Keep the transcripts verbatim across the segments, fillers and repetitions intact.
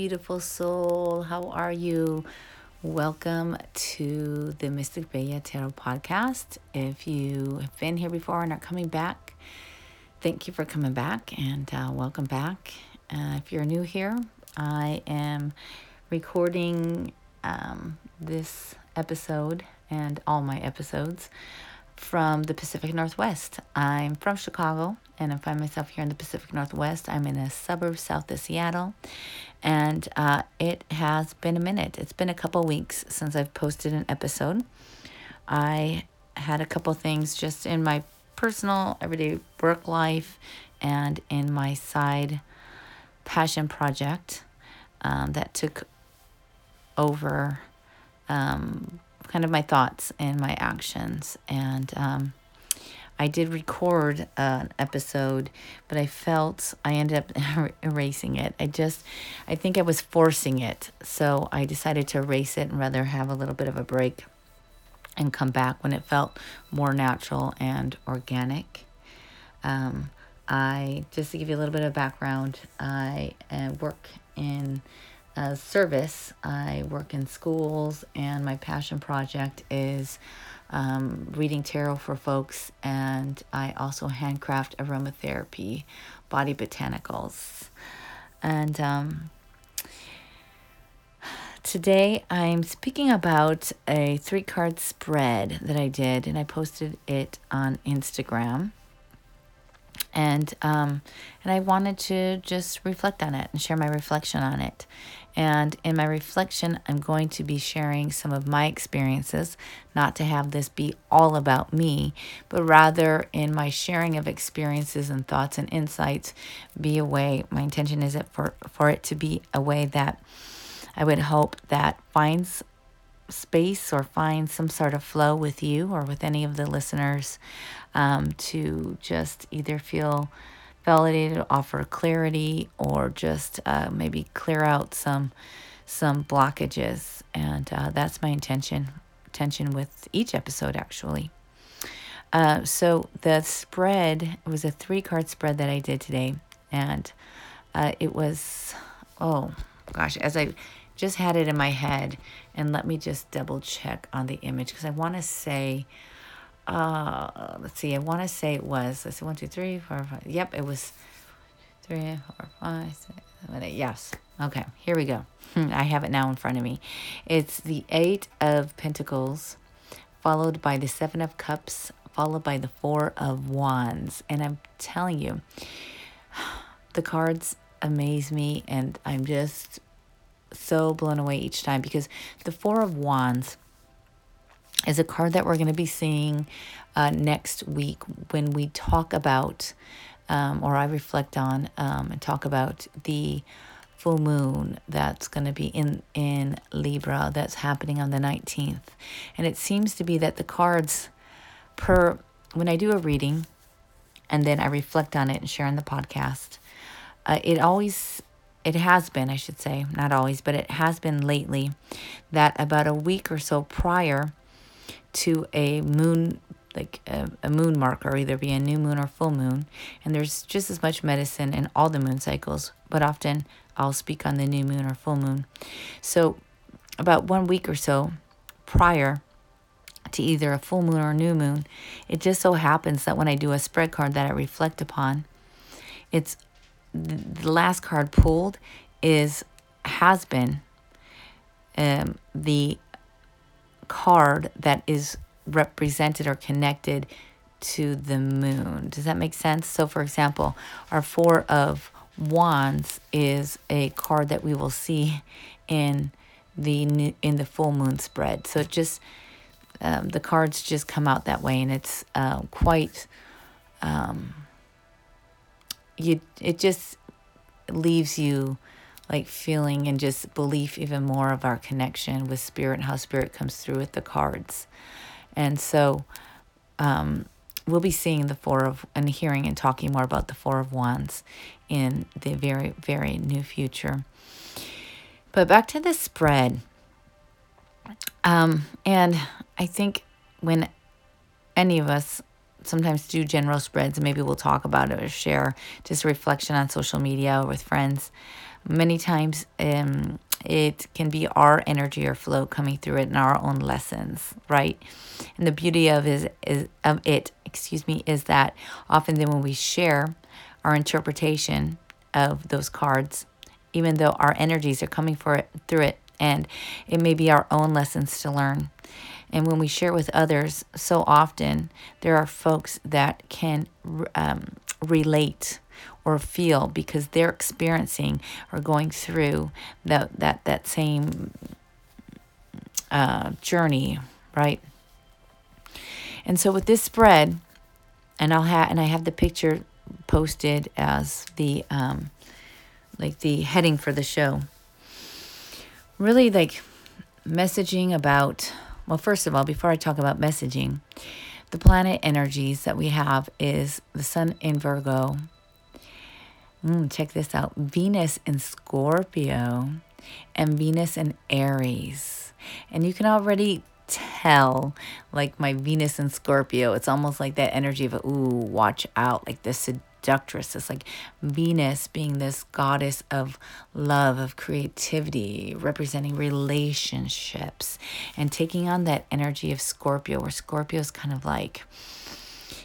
beautiful soul. How are you? Welcome to the Mystic Bella Tarot Podcast. If you have been here before and are coming back, thank you for coming back and uh, welcome back. Uh, if you're new here, I am recording um, this episode and all my episodes from the Pacific Northwest. I'm from Chicago, and I find myself here in the Pacific Northwest. I'm in a suburb south of Seattle, and uh, it has been a minute. It's been a couple weeks since I've posted an episode. I had a couple things just in my personal, everyday work life and in my side passion project um, that took over um, kind of my thoughts and my actions. And um, I did record an episode, but I felt I ended up erasing it. I just, I think I was forcing it. So I decided to erase it and rather have a little bit of a break and come back when it felt more natural and organic. Um, I, just to give you a little bit of background, I uh, work in Uh, service. I work in schools, and my passion project is um, reading tarot for folks, and I also handcraft aromatherapy, body botanicals. And um, today I'm speaking about a three card spread that I did, and I posted it on Instagram. And um, and I wanted to just reflect on it and share my reflection on it. And in my reflection, I'm going to be sharing some of my experiences, not to have this be all about me, but rather in my sharing of experiences and thoughts and insights, be a way, my intention is it for, for it to be a way that I would hope that finds space or find some sort of flow with you or with any of the listeners um, to just either feel validated, offer clarity, or just uh, maybe clear out some some blockages. And uh, that's my intention intention with each episode, actually. Uh, so the spread, it was a three card spread that I did today, and uh, it was oh gosh as I just had it in my head, and let me just double check on the image, because I want to say, uh, let's see, I want to say it was, let's see, one, two, three, four, five, yep, it was three, four, five, six, seven, eight, yes, okay, here we go, I have it now in front of me. It's the Eight of Pentacles, followed by the Seven of Cups, followed by the Four of Wands, and I'm telling you, the cards amaze me, and I'm just so blown away each time, because the Four of Wands is a card that we're going to be seeing uh, next week when we talk about, um, or I reflect on um, and talk about the full moon that's going to be in, in Libra that's happening on the nineteenth. And it seems to be that the cards, per when I do a reading and then I reflect on it and share on the podcast, uh, it always... It has been, I should say, not always, but it has been lately, that about a week or so prior to a moon, like a, a moon marker, either be a new moon or full moon, and there's just as much medicine in all the moon cycles, but often I'll speak on the new moon or full moon. So about one week or so prior to either a full moon or a new moon, it just so happens that when I do a spread card that I reflect upon, it's the last card pulled is has been um, the card that is represented or connected to the moon. Does that make sense? So, for example, our Four of Wands is a card that we will see in the in the full moon spread. So, it just um, the cards just come out that way, and it's uh, quite. Um, You, it just leaves you like feeling and just belief even more of our connection with spirit and how spirit comes through with the cards. And so um, we'll be seeing the Four of and hearing and talking more about the Four of Wands in the very, very new future. But back to the spread. Um, and I think when any of us sometimes do general spreads, and maybe we'll talk about it or share just a reflection on social media or with friends. many times um, it can be our energy or flow coming through it in our own lessons, right? And the beauty of is, is of it, excuse me, is that often then when we share our interpretation of those cards, even though our energies are coming for it, through it, and it may be our own lessons to learn. And when we share with others, so often there are folks that can um, relate or feel because they're experiencing or going through that that, that same uh, journey, right? And so with this spread, and I'll have and I have the picture posted as the um, like the heading for the show. Really, like messaging about. Well, first of all, before I talk about messaging, the planet energies that we have is the sun in Virgo. Mm, check this out. Venus in Scorpio and Venus in Aries. And you can already tell, like my Venus in Scorpio, it's almost like that energy of, ooh, watch out, like the seductress. It's like Venus being this goddess of love, of creativity, representing relationships, and taking on that energy of Scorpio, where Scorpio is kind of like,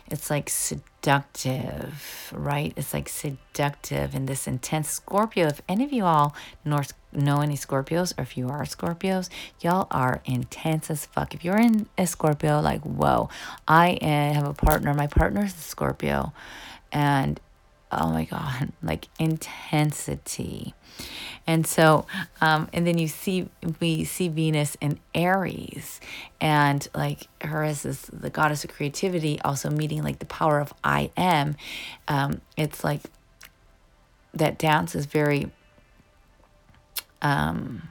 it's like seductive, right? It's like seductive and this intense Scorpio. If any of you all North know any Scorpios, or if you are Scorpios, y'all are intense as fuck. If you're in a Scorpio, like, whoa, I have a partner. My partner's a Scorpio. And oh my God, like intensity. And so, um, and then you see, we see Venus in Aries, and like her as this, the goddess of creativity, also meeting like the power of I am. Um, it's like that dance is very, um,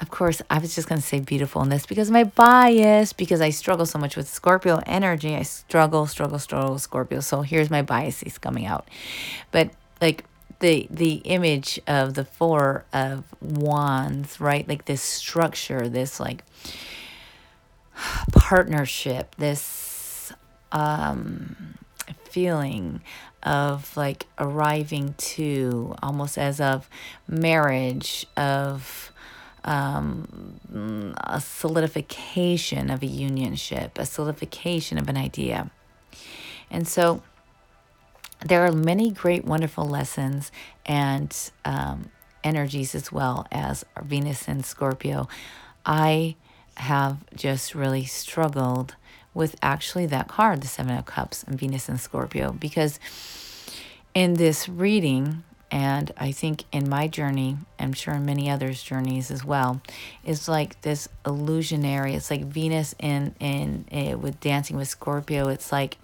of course, I was just going to say beautiful, and that's because of my bias, because I struggle so much with Scorpio energy. I struggle, struggle, struggle with Scorpio. So here's my biases coming out. But like the the image of the four of wands, right? Like this structure, this like partnership, this um, feeling of like arriving to almost as of marriage, of Um, a solidification of a unionship, a solidification of an idea. And so there are many great, wonderful lessons and um, energies, as well as Venus and Scorpio. I have just really struggled with actually that card, the Seven of Cups and Venus and Scorpio, because in this reading, and I think in my journey, I'm sure in many others' journeys as well, it's like this illusionary. It's like Venus in in uh, with dancing with Scorpio. It's like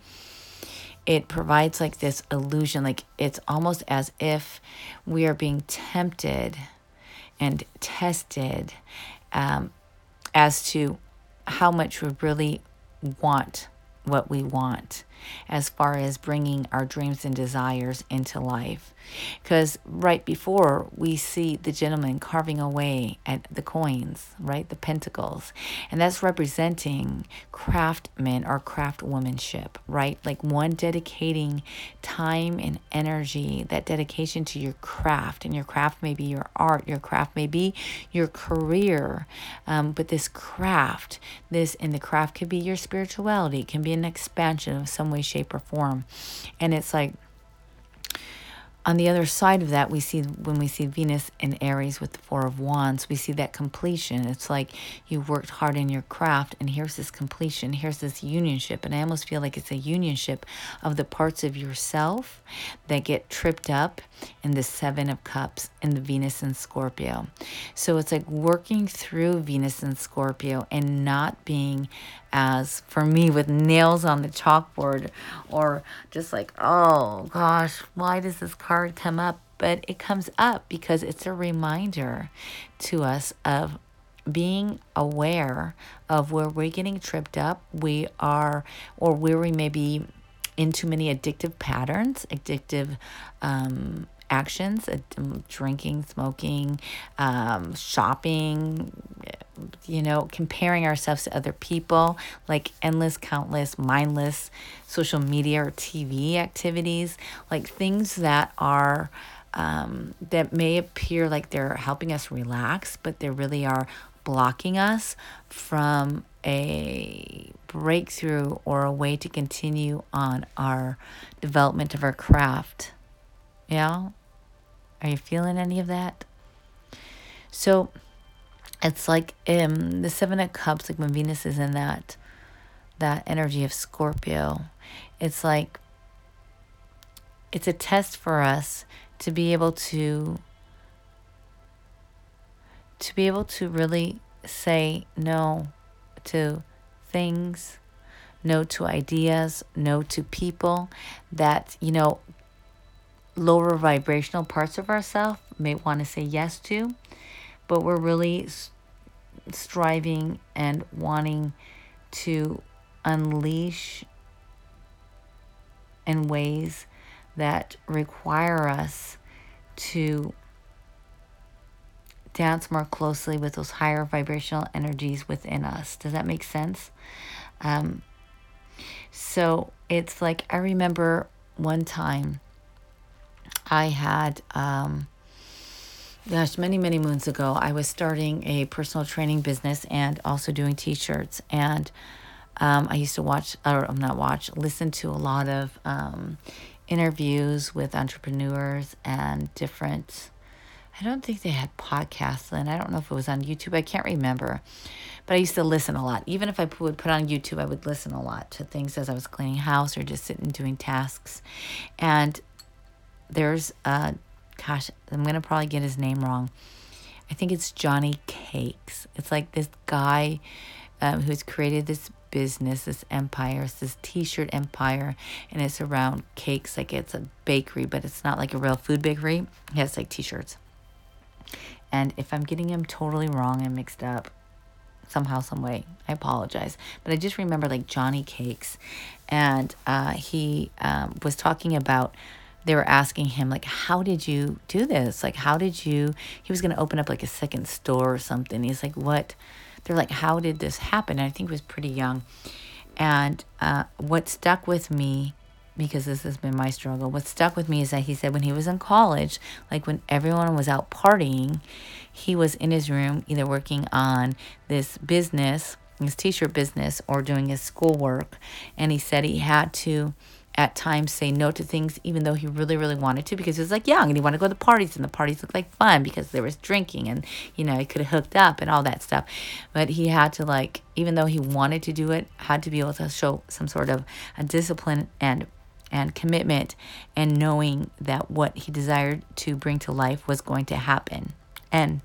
it provides like this illusion. Like it's almost as if we are being tempted and tested um, as to how much we really want what we want, as far as bringing our dreams and desires into life. Because right before, we see the gentleman carving away at the coins, right? The pentacles. And that's representing craftsman or craftwomanship, right? Like one dedicating time and energy, that dedication to your craft. And your craft may be your art, your craft may be your career. Um, but this craft, this and the craft could be your spirituality, can be an expansion of some way, shape, or form. And it's like, on the other side of that, we see when we see Venus in Aries with the Four of Wands, we see that completion. It's like you worked hard in your craft, and here's this completion, here's this unionship. And I almost feel like it's a unionship of the parts of yourself that get tripped up in the Seven of Cups and the Venus in Scorpio. So it's like working through Venus in Scorpio and not being, as for me, with nails on the chalkboard, or just like, oh gosh, why does this card come up? But it comes up because it's a reminder to us of being aware of where we're getting tripped up, we are, or where we may be in too many addictive patterns, addictive um, actions, drinking, smoking, um, shopping, you know, comparing ourselves to other people, like endless, countless, mindless social media or T V activities, like things that are um, that may appear like they're helping us relax, but they really are blocking us from a breakthrough or a way to continue on our development of our craft. Yeah? Are you feeling any of that? So it's like um, the Seven of Cups, like when Venus is in that that energy of Scorpio, it's like it's a test for us to be able to to be able to really say no to things, no to ideas, no to people that, you know, lower vibrational parts of ourselves may want to say yes to, but we're really striving and wanting to unleash in ways that require us to dance more closely with those higher vibrational energies within us. Does that make sense? Um, so it's like, I remember one time I had, um, gosh, many, many moons ago, I was starting a personal training business and also doing t-shirts. And um, I used to watch, or I'm not watch, listen to a lot of um, interviews with entrepreneurs and different, I don't think they had podcasts then. I don't know if it was on YouTube. I can't remember. But I used to listen a lot. Even if I would put on YouTube, I would listen a lot to things as I was cleaning house or just sitting doing tasks. And there's, uh, gosh, I'm going to probably get his name wrong. I think it's Johnny Cakes. It's like this guy um, who's created this business, this empire. It's this t-shirt empire, and it's around cakes. Like it's a bakery, but it's not like a real food bakery. He has like t-shirts. And if I'm getting him totally wrong and mixed up somehow, some way, I apologize. But I just remember like Johnny Cakes. And uh, he um, was talking about, they were asking him, like, how did you do this? Like, how did you, he was going to open up like a second store or something. He's like, what? They're like, how did this happen? And I think he was pretty young. And uh, what stuck with me, because this has been my struggle, what stuck with me is that he said when he was in college, like when everyone was out partying, he was in his room either working on this business, his t-shirt business, or doing his schoolwork. And he said he had to, at times, say no to things even though he really, really wanted to, because he was like young and he wanted to go to the parties, and the parties looked like fun because there was drinking and, you know, he could have hooked up and all that stuff. But he had to, like, even though he wanted to do it, had to be able to show some sort of a discipline and and commitment, and knowing that what he desired to bring to life was going to happen. And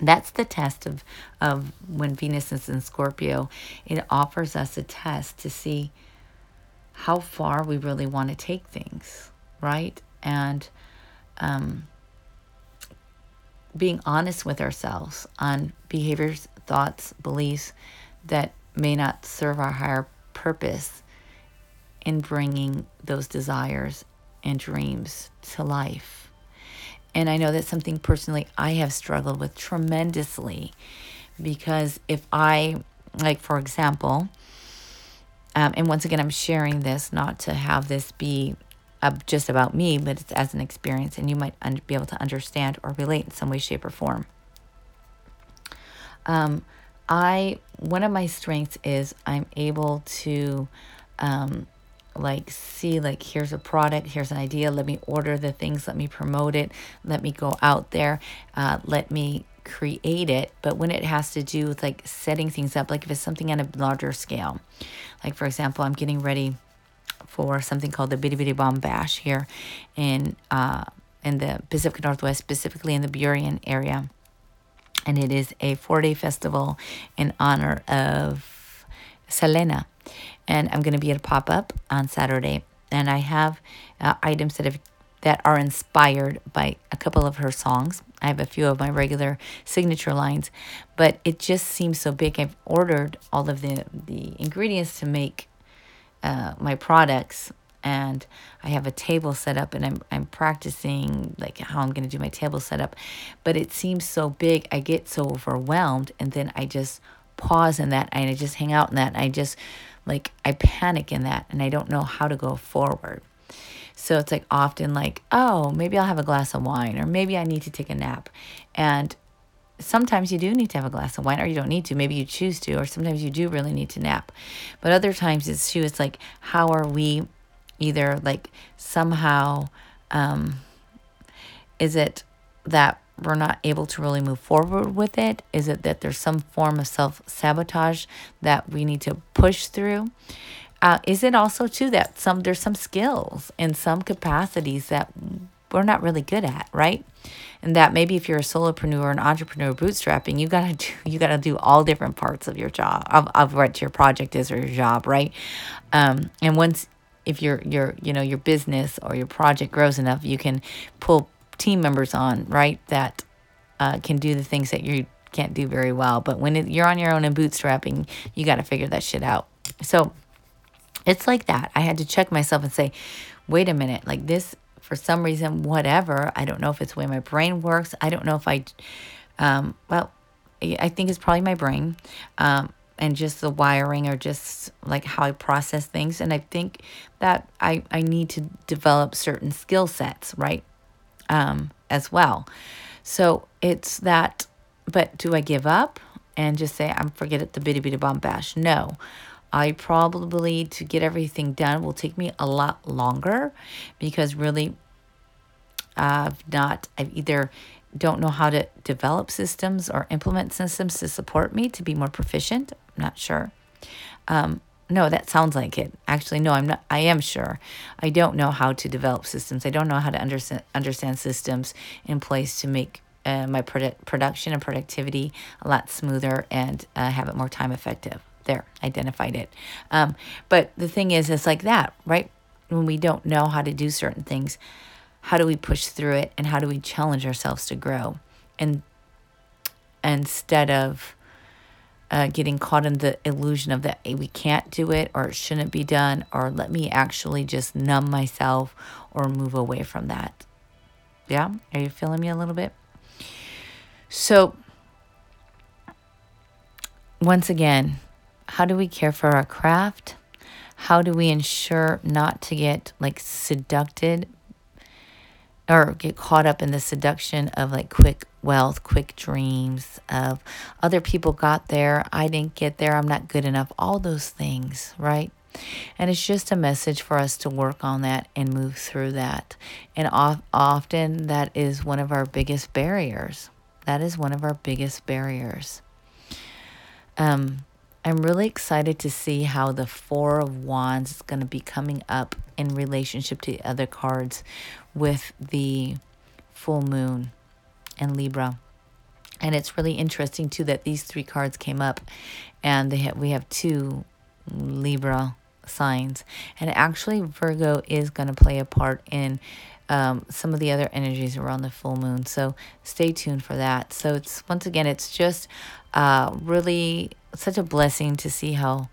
that's the test of, of when Venus is in Scorpio. It offers us a test to see how far we really want to take things, right? And um, being honest with ourselves on behaviors, thoughts, beliefs that may not serve our higher purpose, in bringing those desires and dreams to life. And I know that's something personally I have struggled with tremendously, because if I, like for example, um, and once again, I'm sharing this not to have this be uh, just about me, but it's as an experience, and you might un- be able to understand or relate in some way, shape, or form. Um, I, one of my strengths is I'm able to, um, like see, like, here's a product, here's an idea, let me order the things, let me promote it, let me go out there, uh, let me create it. But when it has to do with like setting things up, like if it's something on a larger scale, like for example, I'm getting ready for something called the Bidi Bidi Bom Bash here in, uh, in the Pacific Northwest, specifically in the Burien area. And it is a four-day festival in honor of Selena. And I'm going to be at a pop-up on Saturday. And I have uh, items that have that are inspired by a couple of her songs. I have a few of my regular signature lines. But it just seems so big. I've ordered all of the, the ingredients to make uh, my products. And I have a table set up. And I'm, I'm practicing like how I'm going to do my table setup. But it seems so big. I get so overwhelmed. And then I just pause in that. And I just hang out in that. And I just... Like I panic in that, and I don't know how to go forward. So it's like often like, oh, maybe I'll have a glass of wine, or maybe I need to take a nap. And sometimes you do need to have a glass of wine, or you don't need to. Maybe you choose to, or sometimes you do really need to nap. But other times it's too, it's like, how are we either like somehow, um, is it that we're not able to really move forward with it? Is it that there's some form of self-sabotage that we need to push through? Uh, is it also too that some there's some skills and some capacities that we're not really good at, right? And that maybe if you're a solopreneur, an entrepreneur, bootstrapping, you gotta do you gotta do all different parts of your job, of, of what your project is or your job, right? Um, and once if your your you know your business or your project grows enough, you can pull team members on, right? That uh, can do the things that you can't do very well. But when it, you're on your own and bootstrapping, you got to figure that shit out. So it's like that. I had to check myself and say, wait a minute, like this, for some reason, whatever. I don't know if it's the way my brain works. I don't know if I, um, well, I think it's probably my brain um, and just the wiring, or just like how I process things. And I think that I, I need to develop certain skill sets, right? Um, as well. So it's that, but do I give up and just say, I'm forget it, the bitty bitty bomb bash? No, I probably to get everything done will take me a lot longer, because really I've not, I've either don't know how to develop systems or implement systems to support me to be more proficient. I'm not sure. Um, No, that sounds like it. Actually, no, I'm not. I am sure. I don't know how to develop systems. I don't know how to understand understand systems in place to make uh, my product production and productivity a lot smoother and uh, have it more time effective. There, identified it. Um, but the thing is, it's like that, right? When we don't know how to do certain things, how do we push through it, and how do we challenge ourselves to grow? And instead of Uh, getting caught in the illusion of that we can't do it, or it shouldn't be done, or let me actually just numb myself or move away from that. Yeah? Are you feeling me a little bit? So, once again, how do we care for our craft? How do we ensure not to get like seducted or get caught up in the seduction of like quick wealth, quick dreams of other people got there, I didn't get there, I'm not good enough, all those things, right? And it's just a message for us to work on that and move through that. And of, often that is one of our biggest barriers. That is one of our biggest barriers. Um, I'm really excited to see how the Four of Wands is going to be coming up in relationship to the other cards with the full moon and Libra. And it's really interesting too that these three cards came up, and they have, we have two Libra signs, and actually Virgo is going to play a part in um, some of the other energies around the full moon. So stay tuned for that. So it's once again, it's just uh, really such a blessing to see how